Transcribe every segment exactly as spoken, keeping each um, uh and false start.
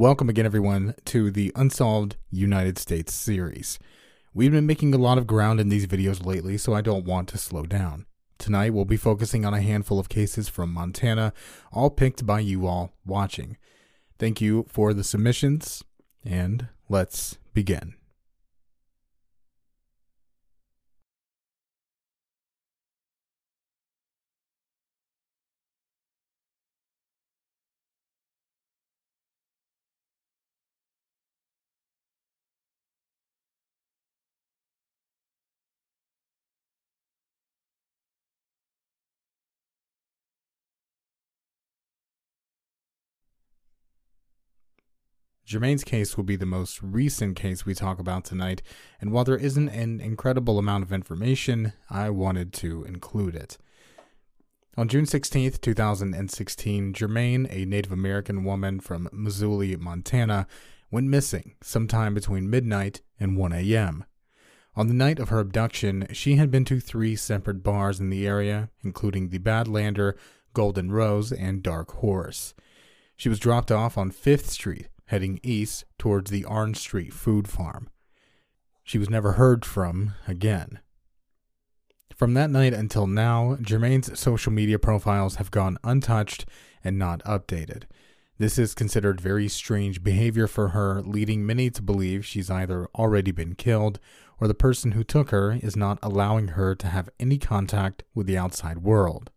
Welcome again, everyone, to the Unsolved United States series. We've been making a lot of ground in these videos lately, so I don't want to slow down. Tonight, we'll be focusing on a handful of cases from Montana, all picked by you all watching. Thank you for the submissions, and let's begin. Jermaine's case will be the most recent case we talk about tonight, and while there isn't an incredible amount of information, I wanted to include it. On June sixteenth, two thousand sixteen, Jermaine, a Native American woman from Missoula, Montana, went missing sometime between midnight and one a.m. On the night of her abduction, she had been to three separate bars in the area, including The Badlander, Golden Rose, and Dark Horse. She was dropped off on fifth street, heading east towards the Arn Street food farm. She was never heard from again. From that night until now, Jermaine's social media profiles have gone untouched and not updated. This is considered very strange behavior for her, leading many to believe she's either already been killed or the person who took her is not allowing her to have any contact with the outside world.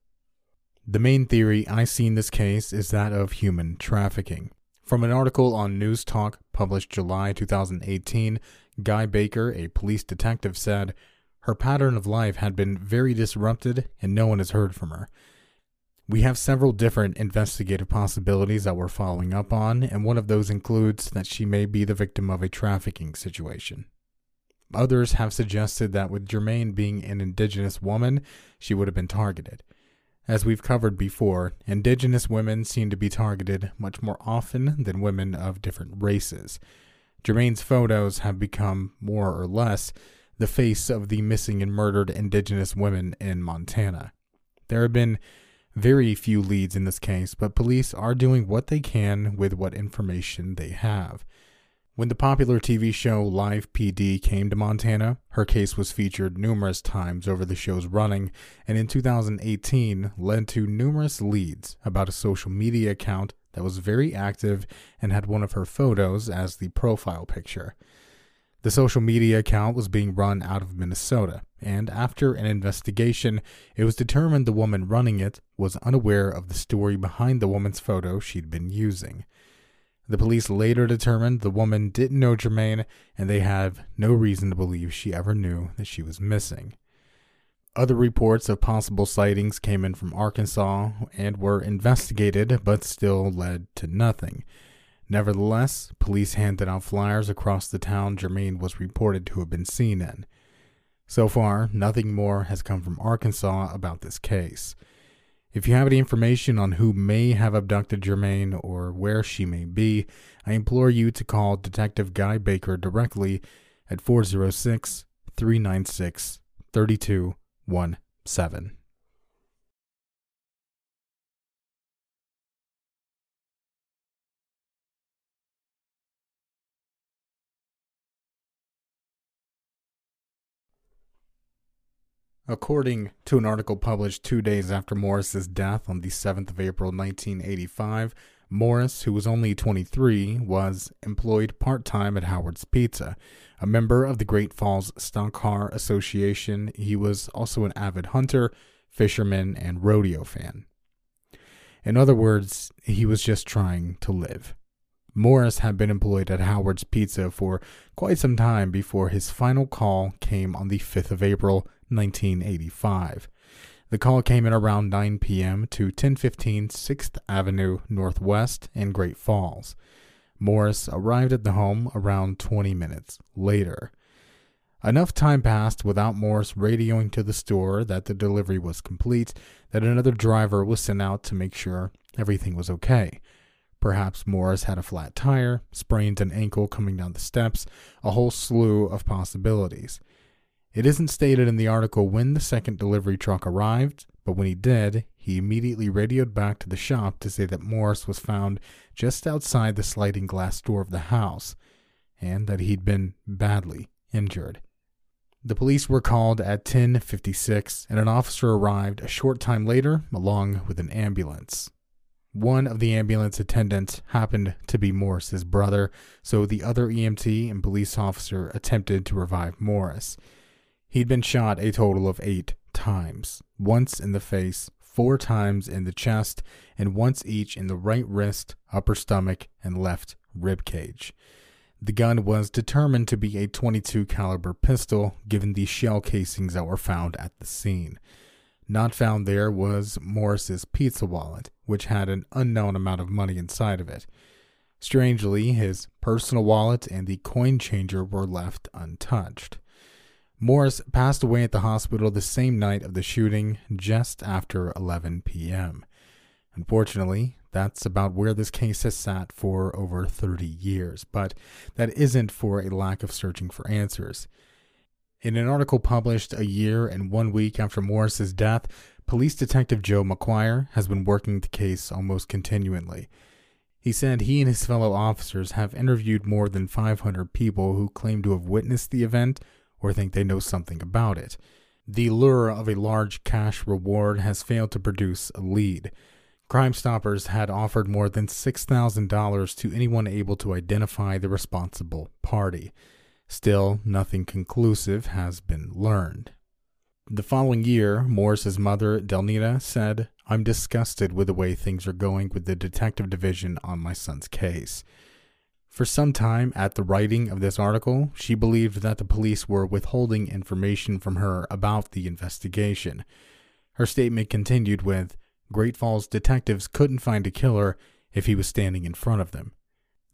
The main theory I see in this case is that of human trafficking. From an article on News Talk published July two thousand eighteen, Guy Baker, a police detective, said, "Her pattern of life had been very disrupted and no one has heard from her. We have several different investigative possibilities that we're following up on, and one of those includes that she may be the victim of a trafficking situation." Others have suggested that with Jermaine being an indigenous woman, she would have been targeted. As we've covered before, indigenous women seem to be targeted much more often than women of different races. Jermaine's photos have become, more or less, the face of the missing and murdered indigenous women in Montana. There have been very few leads in this case, but police are doing what they can with what information they have. When the popular T V show Live P D came to Montana, her case was featured numerous times over the show's running, and in two thousand eighteen led to numerous leads about a social media account that was very active and had one of her photos as the profile picture. The social media account was being run out of Minnesota, and after an investigation, it was determined the woman running it was unaware of the story behind the woman's photo she'd been using. The police later determined the woman didn't know Jermaine, and they have no reason to believe she ever knew that she was missing. Other reports of possible sightings came in from Arkansas and were investigated, but still led to nothing. Nevertheless, police handed out flyers across the town Jermaine was reported to have been seen in. So far, nothing more has come from Arkansas about this case. If you have any information on who may have abducted Jermaine or where she may be, I implore you to call Detective Guy Baker directly at four oh six, three nine six, three two one seven. According to an article published two days after Morris's death on the seventh of April, nineteen eighty-five, Morris, who was only twenty-three, was employed part-time at Howard's Pizza. A member of the Great Falls Stunt Car Association, he was also an avid hunter, fisherman, and rodeo fan. In other words, he was just trying to live. Morris had been employed at Howard's Pizza for quite some time before his final call came on the fifth of April, nineteen eighty-five. The call came in around nine p.m. to ten fifteen sixth Avenue Northwest in Great Falls. Morris arrived at the home around twenty minutes later. Enough time passed without Morris radioing to the store that the delivery was complete that another driver was sent out to make sure everything was okay. Perhaps Morris had a flat tire, sprained an ankle coming down the steps, a whole slew of possibilities. It isn't stated in the article when the second delivery truck arrived, but when he did, He immediately radioed back to the shop to say that Morris was found just outside the sliding glass door of the house and that he'd been badly injured. The police were called at ten fifty-six, and an officer arrived a short time later along with an ambulance. One of the ambulance attendants happened to be Morris's brother, so the other E M T and police officer attempted to revive Morris. He'd been shot a total of eight times, once in the face, four times in the chest, and once each in the right wrist, upper stomach, and left rib cage. The gun was determined to be a twenty-two caliber pistol, given the shell casings that were found at the scene. Not found there was Morris's pizza wallet, which had an unknown amount of money inside of it. Strangely, his personal wallet and the coin changer were left untouched. Morris passed away at the hospital the same night of the shooting, just after eleven p.m. Unfortunately, that's about where this case has sat for over thirty years, but that isn't for a lack of searching for answers. In an article published a year and one week after Morris's death, police detective Joe McGuire has been working the case almost continually. He said he and his fellow officers have interviewed more than five hundred people who claim to have witnessed the event or think they know something about it. The lure of a large cash reward has failed to produce a lead. Crime Stoppers had offered more than six thousand dollars to anyone able to identify the responsible party. Still, nothing conclusive has been learned. The following year, Morris's mother, Delnita, said, "I'm disgusted with the way things are going with the detective division on my son's case." For some time at the writing of this article, she believed that the police were withholding information from her about the investigation. Her statement continued with, "Great Falls detectives couldn't find a killer if he was standing in front of them."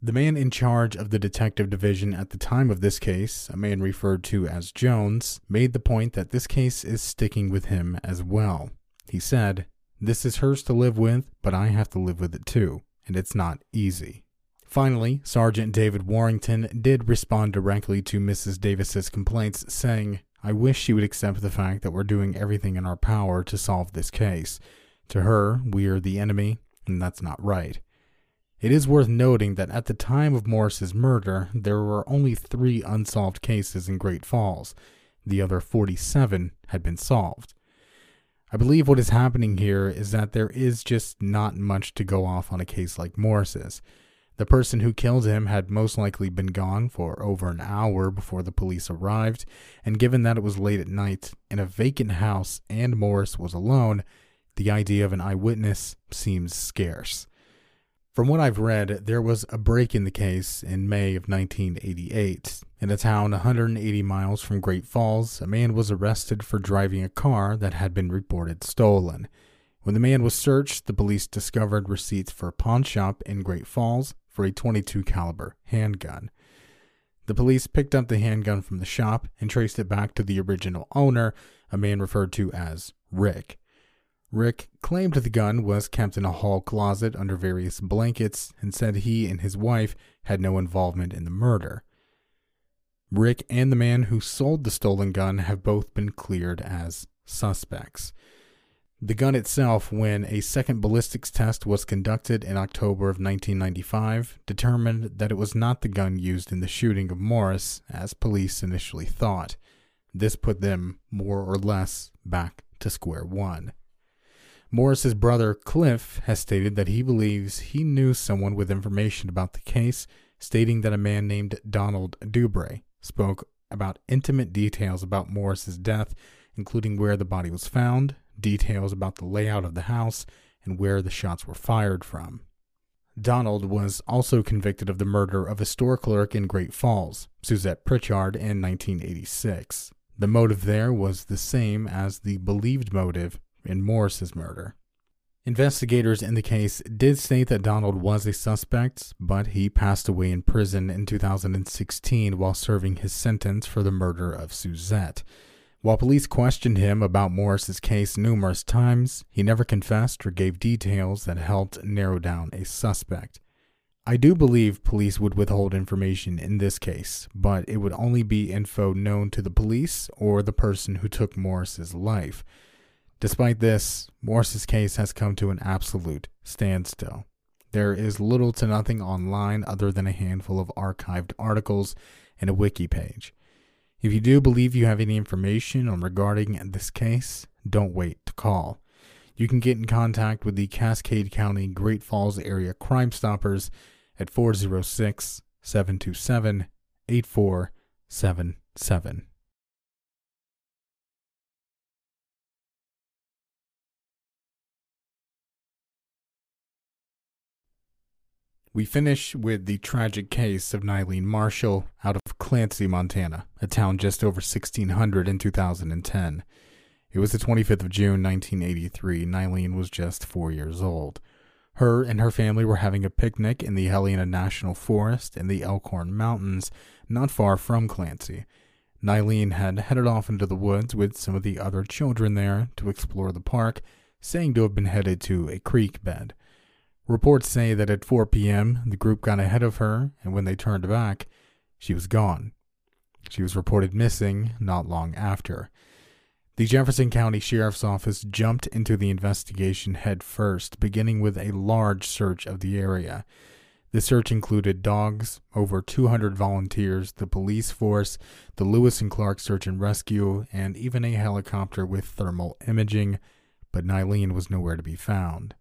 The man in charge of the detective division at the time of this case, a man referred to as Jones, made the point that this case is sticking with him as well. He said, "This is hers to live with, but I have to live with it too, and it's not easy." Finally, Sergeant David Warrington did respond directly to Missus Davis's complaints, saying, "I wish she would accept the fact that we're doing everything in our power to solve this case. To her, we are the enemy, and that's not right." It is worth noting that at the time of Morris's murder, there were only three unsolved cases in Great Falls. The other forty-seven had been solved. I believe what is happening here is that there is just not much to go off on a case like Morris's. The person who killed him had most likely been gone for over an hour before the police arrived, and given that it was late at night, in a vacant house, and Morris was alone, the idea of an eyewitness seems scarce. From what I've read, there was a break in the case in May of nineteen eighty-eight. In a town one hundred eighty miles from Great Falls, a man was arrested for driving a car that had been reported stolen. When the man was searched, the police discovered receipts for a pawn shop in Great Falls for a twenty-two caliber handgun. The police picked up the handgun from the shop and traced it back to the original owner, a man referred to as Rick. Rick claimed the gun was kept in a hall closet under various blankets and said he and his wife had no involvement in the murder. Rick and the man who sold the stolen gun have both been cleared as suspects. The gun itself, when a second ballistics test was conducted in October of nineteen ninety-five, determined that it was not the gun used in the shooting of Morris, as police initially thought. This put them, more or less, back to square one. Morris's brother, Cliff, has stated that he believes he knew someone with information about the case, stating that a man named Donald Dubre spoke about intimate details about Morris's death, including where the body was found, details about the layout of the house, and where the shots were fired from. Donald was also convicted of the murder of a store clerk in Great Falls, Suzette Pritchard, in nineteen eighty-six. The motive there was the same as the believed motive in Morris's murder. Investigators in the case did state that Donald was a suspect, but he passed away in prison in two thousand sixteen while serving his sentence for the murder of Suzette. While police questioned him about Morris's case numerous times, he never confessed or gave details that helped narrow down a suspect. I do believe police would withhold information in this case, but it would only be info known to the police or the person who took Morris's life. Despite this, Morse's case has come to an absolute standstill. There is little to nothing online other than a handful of archived articles and a wiki page. If you do believe you have any information on regarding this case, don't wait to call. You can get in contact with the Cascade County Great Falls Area Crime Stoppers at four oh six, seven two seven, eight four seven seven. We finish with the tragic case of Nyleen Marshall out of Clancy, Montana, a town just over sixteen hundred in two thousand ten. It was the twenty-fifth of June, nineteen eighty-three. Nyleen was just four years old. Her and her family were having a picnic in the Helena National Forest in the Elkhorn Mountains, not far from Clancy. Nyleen had headed off into the woods with some of the other children there to explore the park, saying to have been headed to a creek bed. Reports say that at four p.m., the group got ahead of her, and when they turned back, she was gone. She was reported missing not long after. The Jefferson County Sheriff's Office jumped into the investigation head first, beginning with a large search of the area. The search included dogs, over two hundred volunteers, the police force, the Lewis and Clark Search and Rescue, and even a helicopter with thermal imaging, but Nyleen was nowhere to be found.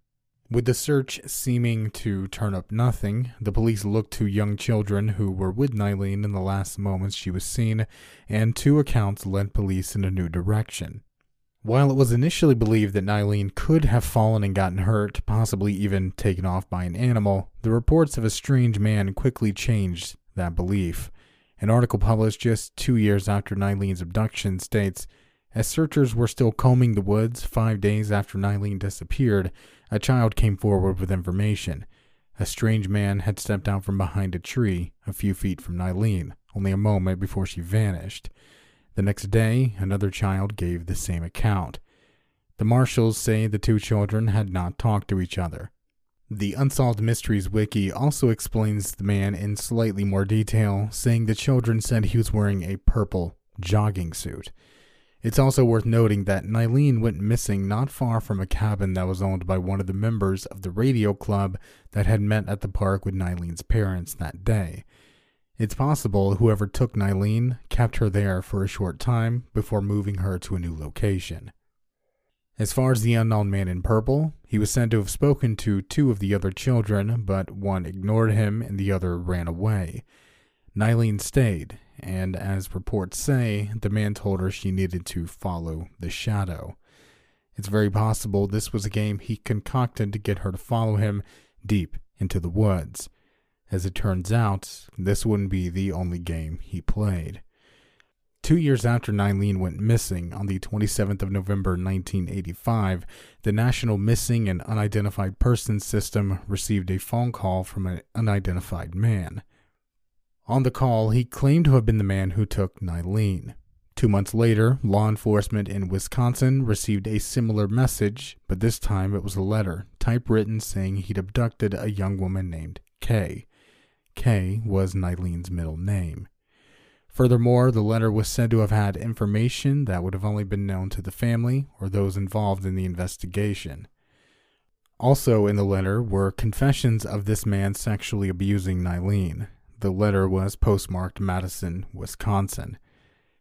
With the search seeming to turn up nothing, the police looked to young children who were with Nyleen in the last moments she was seen, and two accounts led police in a new direction. While it was initially believed that Nyleen could have fallen and gotten hurt, possibly even taken off by an animal, the reports of a strange man quickly changed that belief. An article published just two years after Nyleen's abduction states, "As searchers were still combing the woods five days after Nyleen disappeared, a child came forward with information. A strange man had stepped out from behind a tree a few feet from Nyleen, only a moment before she vanished. The next day, another child gave the same account. The Marshalls say the two children had not talked to each other." The Unsolved Mysteries wiki also explains the man in slightly more detail, saying the children said he was wearing a purple jogging suit. It's also worth noting that Nyleen went missing not far from a cabin that was owned by one of the members of the radio club that had met at the park with Nyleen's parents that day. It's possible whoever took Nyleen kept her there for a short time before moving her to a new location. As far as the unknown man in purple, he was said to have spoken to two of the other children, but one ignored him and the other ran away. Nyleen stayed, and as reports say, the man told her she needed to follow the shadow. It's very possible this was a game he concocted to get her to follow him deep into the woods. As it turns out, this wouldn't be the only game he played. Two years after Nyleen went missing, on the twenty-seventh of November nineteen eighty-five, the National Missing and Unidentified Persons System received a phone call from an unidentified man. On the call, he claimed to have been the man who took Nyleen. Two months later, law enforcement in Wisconsin received a similar message, but this time it was a letter, typewritten, saying he'd abducted a young woman named Kay. Kay was Nyleen's middle name. Furthermore, the letter was said to have had information that would have only been known to the family or those involved in the investigation. Also in the letter were confessions of this man sexually abusing Nyleen. The letter was postmarked Madison, Wisconsin.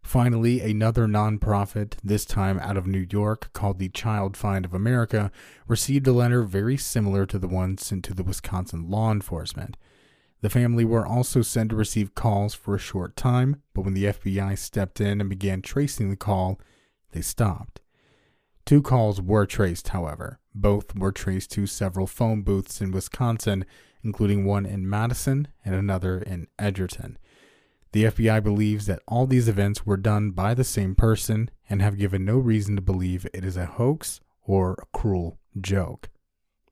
Finally, another nonprofit, this time out of New York, called the Child Find of America, received a letter very similar to the one sent to the Wisconsin law enforcement. The family were also said to receive calls for a short time, but when the F B I stepped in and began tracing the call, they stopped. Two calls were traced, however. Both were traced to several phone booths in Wisconsin, including one in Madison and another in Edgerton. The F B I believes that all these events were done by the same person and have given no reason to believe it is a hoax or a cruel joke.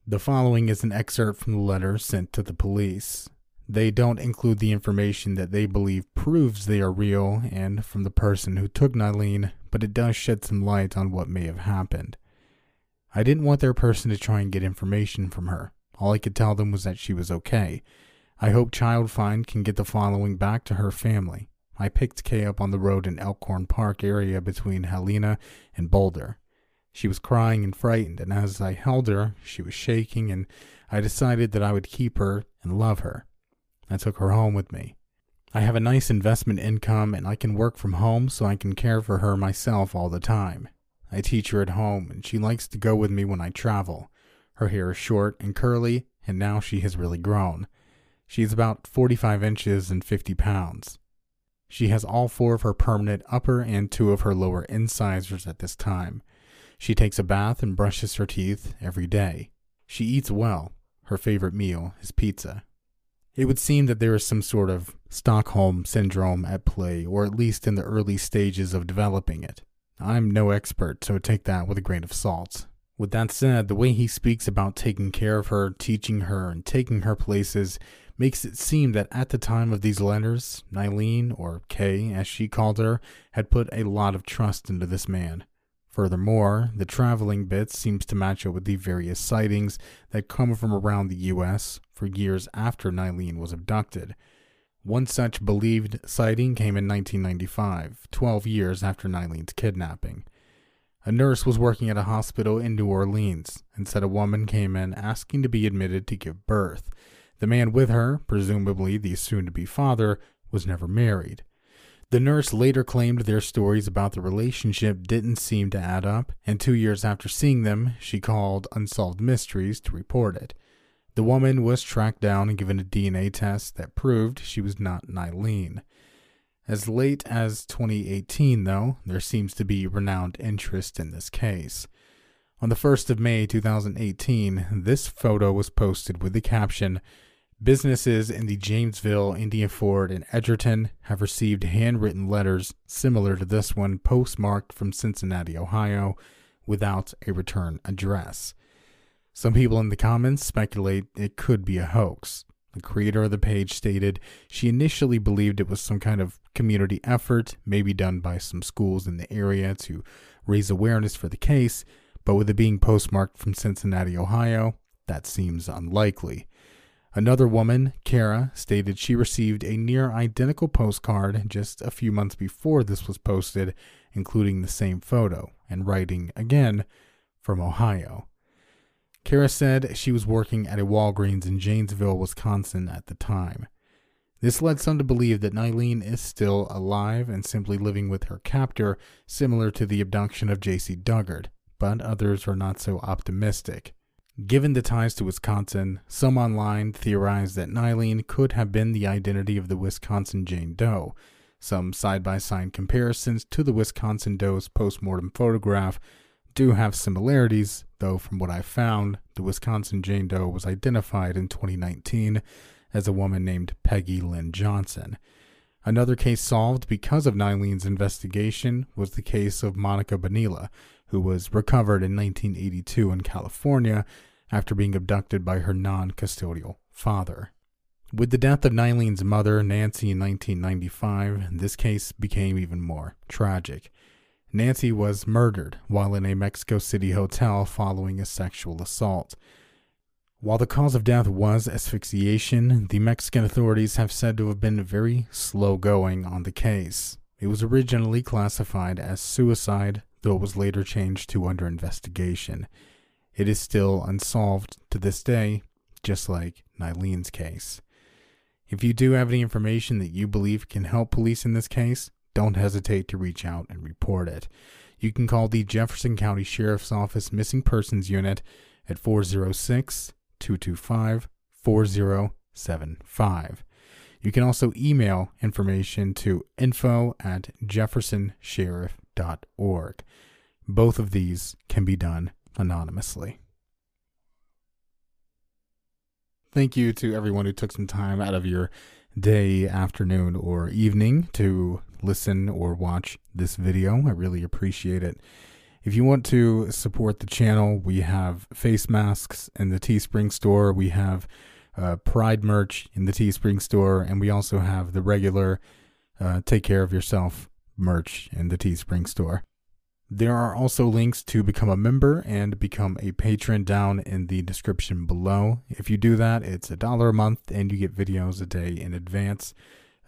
The following is an excerpt from the letter sent to the police. They don't include the information that they believe proves they are real and from the person who took Nyleen, but it does shed some light on what may have happened. "I didn't want their person to try and get information from her. All I could tell them was that she was okay. I hope Child Find can get the following back to her family. I picked Kay up on the road in Elkhorn Park area between Helena and Boulder. She was crying and frightened, and as I held her, she was shaking, and I decided that I would keep her and love her. I took her home with me. I have a nice investment income, and I can work from home, so I can care for her myself all the time. I teach her at home, and she likes to go with me when I travel. Her hair is short and curly, and now she has really grown. She is about forty-five inches and fifty pounds. She has all four of her permanent upper and two of her lower incisors at this time. She takes a bath and brushes her teeth every day. She eats well. Her favorite meal is pizza. It would seem that there is some sort of Stockholm syndrome at play, or at least in the early stages of developing it. I'm no expert, so take that with a grain of salt. With that said, the way he speaks about taking care of her, teaching her, and taking her places makes it seem that at the time of these letters, Nyleen, or Kay as she called her, had put a lot of trust into this man. Furthermore, the traveling bit seems to match up with the various sightings that come from around the U S for years after Nyleen was abducted. One such believed sighting came in nineteen ninety-five, twelve years after Nyleen's kidnapping. A nurse was working at a hospital in New Orleans and said a woman came in asking to be admitted to give birth. The man with her, presumably the soon-to-be father, was never married. The nurse later claimed their stories about the relationship didn't seem to add up, and two years after seeing them, she called Unsolved Mysteries to report it. The woman was tracked down and given a D N A test that proved she was not Nyleen. As late as twenty eighteen, though, there seems to be renewed interest in this case. On the first of May two thousand eighteen, this photo was posted with the caption, "Businesses in the Janesville, Indian Ford, and Edgerton have received handwritten letters similar to this one postmarked from Cincinnati, Ohio, without a return address." Some people in the comments speculate it could be a hoax. The creator of the page stated she initially believed it was some kind of community effort, maybe done by some schools in the area to raise awareness for the case, but with it being postmarked from Cincinnati, Ohio, that seems unlikely. Another woman, Kara, stated she received a near-identical postcard just a few months before this was posted, including the same photo, and writing, again, from Ohio. Kara said she was working at a Walgreens in Janesville, Wisconsin at the time. This led some to believe that Nyleen is still alive and simply living with her captor, similar to the abduction of J C Duggard, but others are not so optimistic. Given the ties to Wisconsin, some online theorized that Nyleen could have been the identity of the Wisconsin Jane Doe. Some side-by-side comparisons to the Wisconsin Doe's postmortem photograph do have similarities, though from what I found, the Wisconsin Jane Doe was identified in twenty nineteen as a woman named Peggy Lynn Johnson. Another case solved because of Nyleen's investigation was the case of Monica Bonilla, who was recovered in nineteen eighty-two in California after being abducted by her non-custodial father. With the death of Nyleen's mother, Nancy, in nineteen ninety-five, this case became even more tragic. Nancy was murdered while in a Mexico City hotel following a sexual assault. While the cause of death was asphyxiation, the Mexican authorities have said to have been very slow going on the case. It was originally classified as suicide, though it was later changed to under investigation. It is still unsolved to this day, just like Nyleen's case. If you do have any information that you believe can help police in this case, don't hesitate to reach out and report it. You can call the Jefferson County Sheriff's Office Missing Persons Unit at four oh six, two two five, four oh seven five. You can also email information to info at jefferson sheriff dot org. Both of these can be done anonymously. Thank you to everyone who took some time out of your day, afternoon, or evening to listen or watch this video. I really appreciate it. If you want to support the channel, we have face masks in the Teespring store. We have uh, Pride merch in the Teespring store. And we also have the regular uh, Take Care of Yourself merch in the Teespring store. There are also links to become a member and become a patron down in the description below. If you do that, it's a dollar a month and you get videos a day in advance.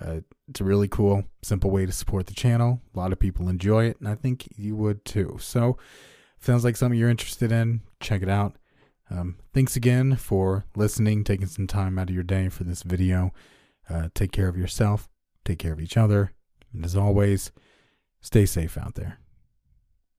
Uh, it's a really cool, simple way to support the channel. A lot of people enjoy it, and I think you would too. So sounds like something you're interested in, check it out. Um, thanks again for listening, taking some time out of your day for this video. Uh, take care of yourself, take care of each other, and as always, stay safe out there.